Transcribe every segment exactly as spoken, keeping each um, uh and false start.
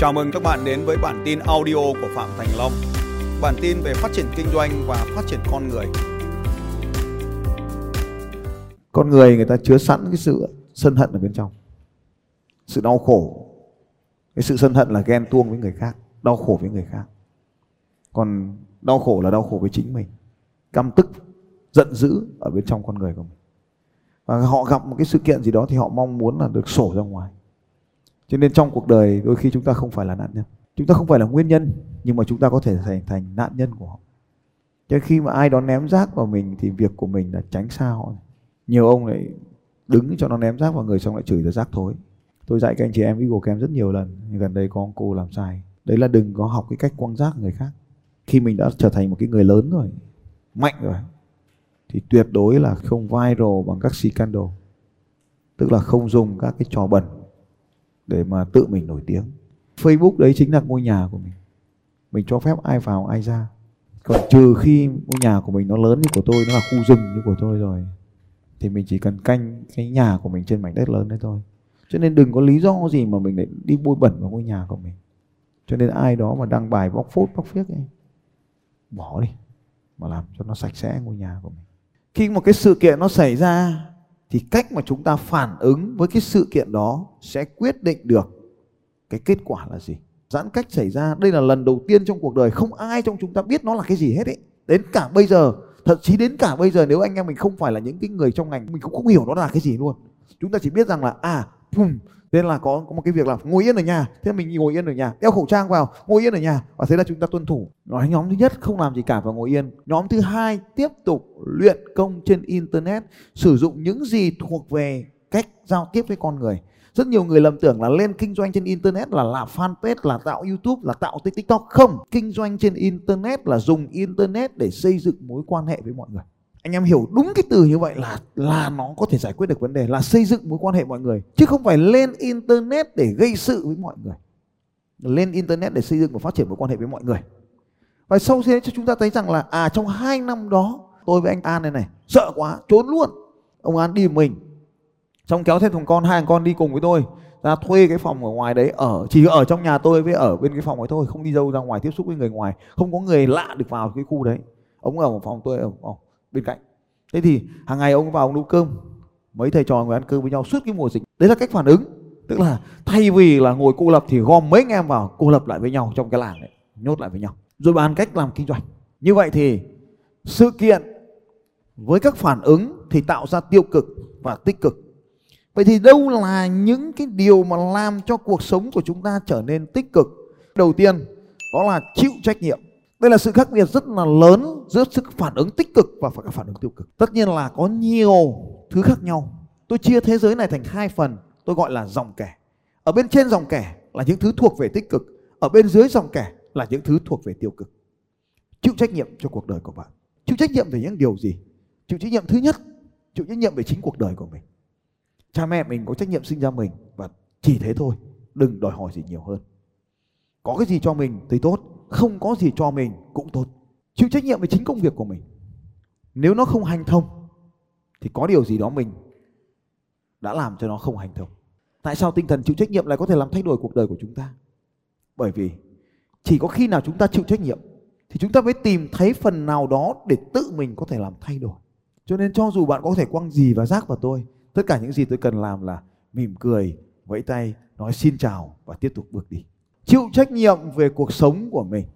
Chào mừng các bạn đến với bản tin audio của Phạm Thành Long. Bản tin về phát triển kinh doanh và phát triển con người. Con người người ta chứa sẵn cái sự sân hận ở bên trong. Sự đau khổ. Cái sự sân hận là ghen tuông với người khác, đau khổ với người khác. Còn đau khổ là đau khổ với chính mình. Căm tức, giận dữ ở bên trong con người của mình. Và họ gặp một cái sự kiện gì đó thì họ mong muốn là được sổ ra ngoài. Cho nên trong cuộc đời đôi khi chúng ta không phải là nạn nhân. Chúng ta không phải là nguyên nhân, nhưng mà chúng ta có thể thành thành nạn nhân của họ. Cho khi mà ai đó ném rác vào mình thì việc của mình là tránh xa họ. Nhiều ông lại đứng cho nó ném rác vào người xong lại chửi là rác thối. Tôi dạy các anh chị em Eagle Camp rất nhiều lần, nhưng gần đây có cô làm sai. Đấy là đừng có học cái cách quăng rác của người khác. Khi mình đã trở thành một cái người lớn rồi, mạnh rồi, thì tuyệt đối là không viral bằng các scandal. Tức là không dùng các cái trò bẩn để mà tự mình nổi tiếng. Facebook đấy chính là ngôi nhà của mình. Mình cho phép ai vào ai ra. Còn trừ khi ngôi nhà của mình nó lớn như của tôi, nó là khu rừng như của tôi rồi, thì mình chỉ cần canh cái nhà của mình trên mảnh đất lớn đấy thôi. Cho nên đừng có lý do gì mà mình lại đi bôi bẩn vào ngôi nhà của mình. Cho nên ai đó mà đăng bài bóc phốt bóc phiếc ấy, bỏ đi, mà làm cho nó sạch sẽ ngôi nhà của mình. Khi một cái sự kiện nó xảy ra thì cách mà chúng ta phản ứng với cái sự kiện đó sẽ quyết định được cái kết quả là gì. Giãn cách xảy ra, đây là lần đầu tiên trong cuộc đời không ai trong chúng ta biết nó là cái gì hết ấy. Đến cả bây giờ, thậm chí đến cả bây giờ nếu anh em mình không phải là những cái người trong ngành, mình cũng không hiểu nó là cái gì luôn. Chúng ta chỉ biết rằng là à, pum, nên là có, có một cái việc là ngồi yên ở nhà. Thế mình ngồi yên ở nhà, đeo khẩu trang vào, ngồi yên ở nhà. Và thế là chúng ta tuân thủ. Nói nhóm thứ nhất không làm gì cả và ngồi yên. Nhóm thứ hai tiếp tục luyện công trên internet, sử dụng những gì thuộc về cách giao tiếp với con người. Rất nhiều người lầm tưởng là lên kinh doanh trên internet là làm fanpage, là tạo YouTube, là tạo TikTok. Không, kinh doanh trên internet là dùng internet để xây dựng mối quan hệ với mọi người. Anh em hiểu đúng cái từ như vậy là là nó có thể giải quyết được vấn đề, là xây dựng mối quan hệ mọi người, chứ không phải lên internet để gây sự với mọi người. Lên internet để xây dựng và phát triển mối quan hệ với mọi người. Và sau khi chúng ta thấy rằng là à, trong hai năm đó tôi với anh An này này sợ quá trốn luôn. Ông An đi mình, xong kéo thêm thằng con, hai thằng con đi cùng với tôi ra thuê cái phòng ở ngoài đấy, ở chỉ ở trong nhà tôi với ở bên cái phòng ấy thôi, không đi đâu ra ngoài tiếp xúc với người ngoài, không có người lạ được vào cái khu đấy. Ông ở một phòng, tôi ở một phòng bên cạnh. Thế thì hàng ngày ông vào ông nấu cơm, mấy thầy trò ngồi ăn cơm với nhau suốt cái mùa dịch. Đấy là cách phản ứng. Tức là thay vì là ngồi cô lập thì gom mấy anh em vào cô lập lại với nhau trong cái làng đấy, nhốt lại với nhau, rồi bàn cách làm kinh doanh. Như vậy thì sự kiện với các phản ứng thì tạo ra tiêu cực và tích cực. Vậy thì đâu là những cái điều mà làm cho cuộc sống của chúng ta trở nên tích cực? Đầu tiên đó là chịu trách nhiệm. Đây là sự khác biệt rất là lớn giữa sự phản ứng tích cực và các phản ứng tiêu cực. Tất nhiên là có nhiều thứ khác nhau. Tôi chia thế giới này thành hai phần, tôi gọi là dòng kẻ. Ở bên trên dòng kẻ là những thứ thuộc về tích cực, ở bên dưới dòng kẻ là những thứ thuộc về tiêu cực. Chịu trách nhiệm cho cuộc đời của bạn. Chịu trách nhiệm về những điều gì? Chịu trách nhiệm thứ nhất, chịu trách nhiệm về chính cuộc đời của mình. Cha mẹ mình có trách nhiệm sinh ra mình và chỉ thế thôi, đừng đòi hỏi gì nhiều hơn. Có cái gì cho mình thì tốt, không có gì cho mình cũng tốt. Chịu trách nhiệm về chính công việc của mình. Nếu nó không hành thông thì có điều gì đó mình đã làm cho nó không hành thông. Tại sao tinh thần chịu trách nhiệm lại có thể làm thay đổi cuộc đời của chúng ta? Bởi vì chỉ có khi nào chúng ta chịu trách nhiệm thì chúng ta mới tìm thấy phần nào đó để tự mình có thể làm thay đổi. Cho nên cho dù bạn có thể quăng gì và rác vào tôi, tất cả những gì tôi cần làm là mỉm cười, vẫy tay, nói xin chào và tiếp tục bước đi. Chịu trách nhiệm về cuộc sống của mình.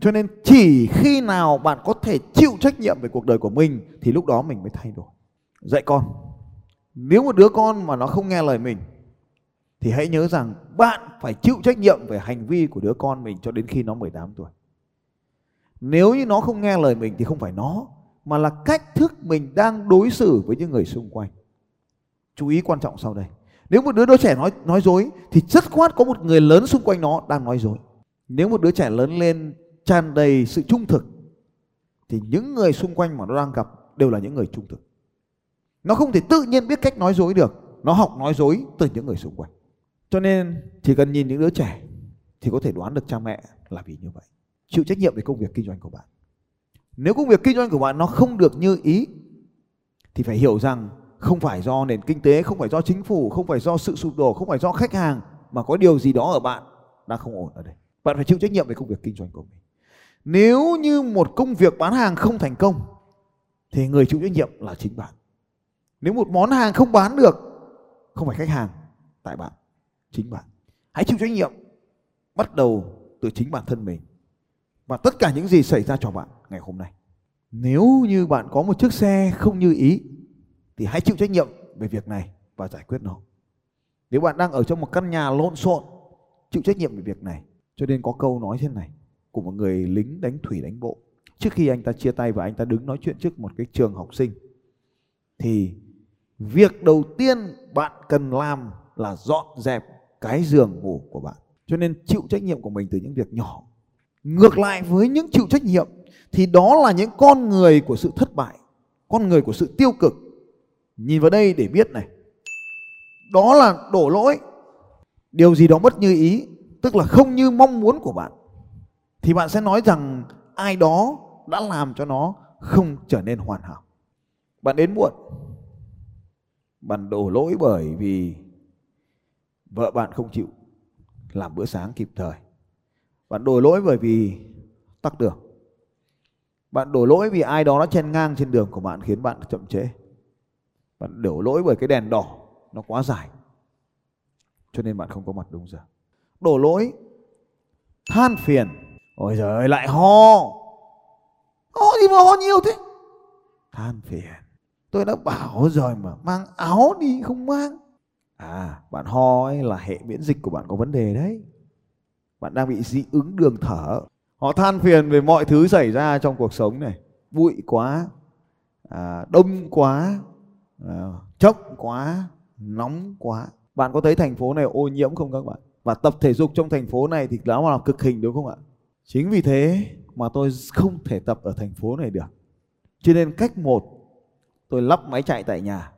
Cho nên chỉ khi nào bạn có thể chịu trách nhiệm về cuộc đời của mình thì lúc đó mình mới thay đổi. Dạy con, nếu một đứa con mà nó không nghe lời mình thì hãy nhớ rằng bạn phải chịu trách nhiệm về hành vi của đứa con mình cho đến khi nó mười tám tuổi. Nếu như nó không nghe lời mình thì không phải nó, mà là cách thức mình đang đối xử với những người xung quanh. Chú ý quan trọng sau đây. Nếu một đứa, đứa trẻ nói nói dối thì rất khoát có một người lớn xung quanh nó đang nói dối. Nếu một đứa trẻ lớn lên tràn đầy sự trung thực thì những người xung quanh mà nó đang gặp đều là những người trung thực. Nó không thể tự nhiên biết cách nói dối được, nó học nói dối từ những người xung quanh. Cho nên chỉ cần nhìn những đứa trẻ thì có thể đoán được cha mẹ là vì như vậy. Chịu trách nhiệm về công việc kinh doanh của bạn. Nếu công việc kinh doanh của bạn nó không được như ý thì phải hiểu rằng không phải do nền kinh tế, không phải do chính phủ, không phải do sự sụp đổ, không phải do khách hàng, mà có điều gì đó ở bạn đang không ổn ở đây. Bạn phải chịu trách nhiệm về công việc kinh doanh của mình. Nếu như một công việc bán hàng không thành công thì người chịu trách nhiệm là chính bạn. Nếu một món hàng không bán được, không phải khách hàng, tại bạn, chính bạn. Hãy chịu trách nhiệm bắt đầu từ chính bản thân mình và tất cả những gì xảy ra cho bạn ngày hôm nay. Nếu như bạn có một chiếc xe không như ý thì hãy chịu trách nhiệm về việc này và giải quyết nó. Nếu bạn đang ở trong một căn nhà lộn xộn, chịu trách nhiệm về việc này. Cho nên có câu nói thế này của một người lính đánh thủy đánh bộ. Trước khi anh ta chia tay và anh ta đứng nói chuyện trước một cái trường học sinh, thì việc đầu tiên bạn cần làm là dọn dẹp cái giường ngủ của bạn. Cho nên chịu trách nhiệm của mình từ những việc nhỏ. Ngược lại với những chịu trách nhiệm thì đó là những con người của sự thất bại, con người của sự tiêu cực. Nhìn vào đây để biết này, đó là đổ lỗi. Điều gì đó bất như ý, tức là không như mong muốn của bạn, thì bạn sẽ nói rằng ai đó đã làm cho nó không trở nên hoàn hảo. Bạn đến muộn, bạn đổ lỗi bởi vì vợ bạn không chịu làm bữa sáng kịp thời. Bạn đổ lỗi bởi vì tắc đường. Bạn đổ lỗi vì ai đó đã chen ngang trên đường của bạn khiến bạn chậm trễ. Bạn đổ lỗi bởi cái đèn đỏ nó quá dài cho nên bạn không có mặt đúng giờ. Đổ lỗi, than phiền. Ôi giời ơi, lại ho. Ho gì mà ho nhiều thế? Than phiền. Tôi đã bảo rồi mà, mang áo đi không mang. À, bạn ho ấy là hệ miễn dịch của bạn có vấn đề đấy. Bạn đang bị dị ứng đường thở. Họ than phiền về mọi thứ xảy ra trong cuộc sống này. Bụi quá, à, đông quá, à, chốc quá, nóng quá. Bạn có thấy thành phố này ô nhiễm không các bạn? Và tập thể dục trong thành phố này thì đã là cực hình đúng không ạ? Chính vì thế mà tôi không thể tập ở thành phố này được. Cho nên cách một, tôi lắp máy chạy tại nhà,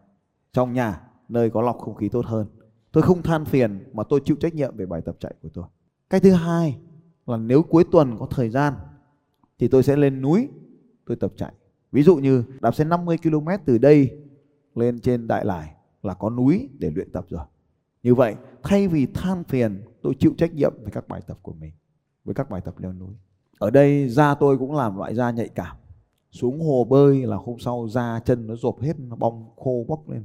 trong nhà nơi có lọc không khí tốt hơn. Tôi không than phiền mà tôi chịu trách nhiệm về bài tập chạy của tôi. Cách thứ hai là nếu cuối tuần có thời gian thì tôi sẽ lên núi, tôi tập chạy. Ví dụ như đạp xe năm mươi ki lô mét từ đây lên trên Đại Lải là có núi để luyện tập rồi. Như vậy thay vì than phiền, tôi chịu trách nhiệm với các bài tập của mình, với các bài tập leo núi. Ở đây da tôi cũng làm loại da nhạy cảm. Xuống hồ bơi là hôm sau da chân nó rộp hết, nó bong khô bóc lên,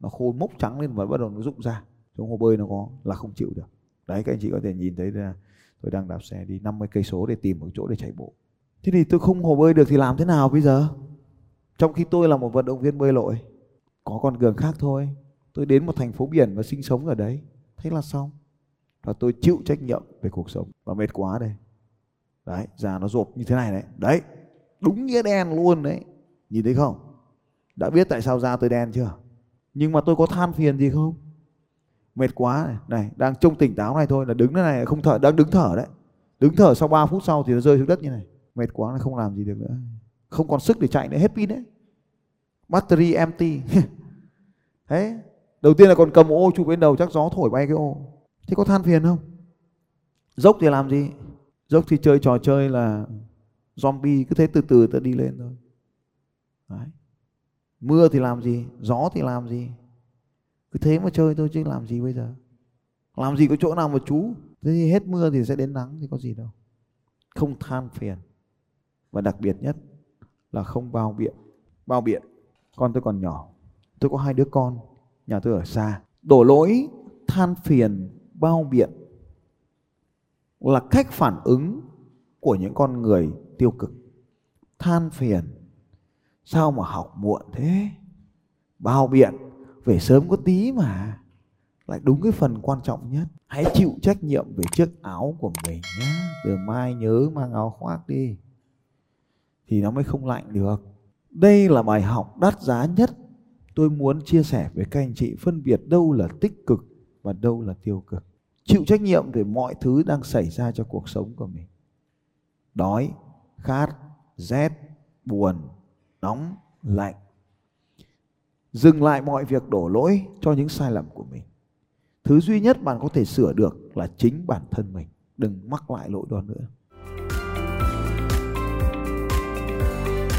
nó khô mốc trắng lên và bắt đầu nó rụng ra. Xuống hồ bơi nó có là không chịu được. Đấy, các anh chị có thể nhìn thấy là tôi đang đạp xe đi năm mươi cây số để tìm một chỗ để chạy bộ. Thế thì tôi không hồ bơi được thì làm thế nào bây giờ? Trong khi tôi là một vận động viên bơi lội, có con đường khác thôi. Tôi đến một thành phố biển và sinh sống ở đấy. Thế là xong. Và tôi chịu trách nhiệm về cuộc sống. Và mệt quá đây. Đấy, da nó rộp như thế này đấy. Đấy, đúng nghĩa đen luôn đấy. Nhìn thấy không? Đã biết tại sao da tôi đen chưa? Nhưng mà tôi có than phiền gì không? Mệt quá này, này đang trông tỉnh táo này thôi là đứng thế này không thở, đang đứng thở đấy. Đứng thở sau ba phút sau thì nó rơi xuống đất như này. Mệt quá là không làm gì được nữa. Không còn sức để chạy nữa, hết pin đấy. Battery empty. Thế, đầu tiên là còn cầm ô chụp lên đầu chắc gió thổi bay cái ô. Thế có than phiền không? Dốc thì làm gì? Dốc thì chơi trò chơi là zombie, cứ thế từ từ ta đi lên thôi. Đấy. Mưa thì làm gì? Gió thì làm gì? Cứ thế mà chơi thôi chứ làm gì bây giờ? Làm gì có chỗ nào mà chú? Thế thì hết mưa thì sẽ đến nắng thì có gì đâu. Không than phiền. Và đặc biệt nhất là không bao biện. Bao biện. Con tôi còn nhỏ. Tôi có hai đứa con. Nhà tôi ở xa. Đổ lỗi, than phiền, bao biện là cách phản ứng của những con người tiêu cực. Than phiền, sao mà học muộn thế? Bao biện, về sớm có tí mà. Lại đúng cái phần quan trọng nhất. Hãy chịu trách nhiệm về chiếc áo của mình nhé. Từ mai nhớ mang áo khoác đi thì nó mới không lạnh được. Đây là bài học đắt giá nhất tôi muốn chia sẻ với các anh chị, phân biệt đâu là tích cực và đâu là tiêu cực. Chịu trách nhiệm về mọi thứ đang xảy ra cho cuộc sống của mình. Đói, khát, rét, buồn, nóng, lạnh. Dừng lại mọi việc đổ lỗi cho những sai lầm của mình. Thứ duy nhất bạn có thể sửa được là chính bản thân mình. Đừng mắc lại lỗi đó nữa.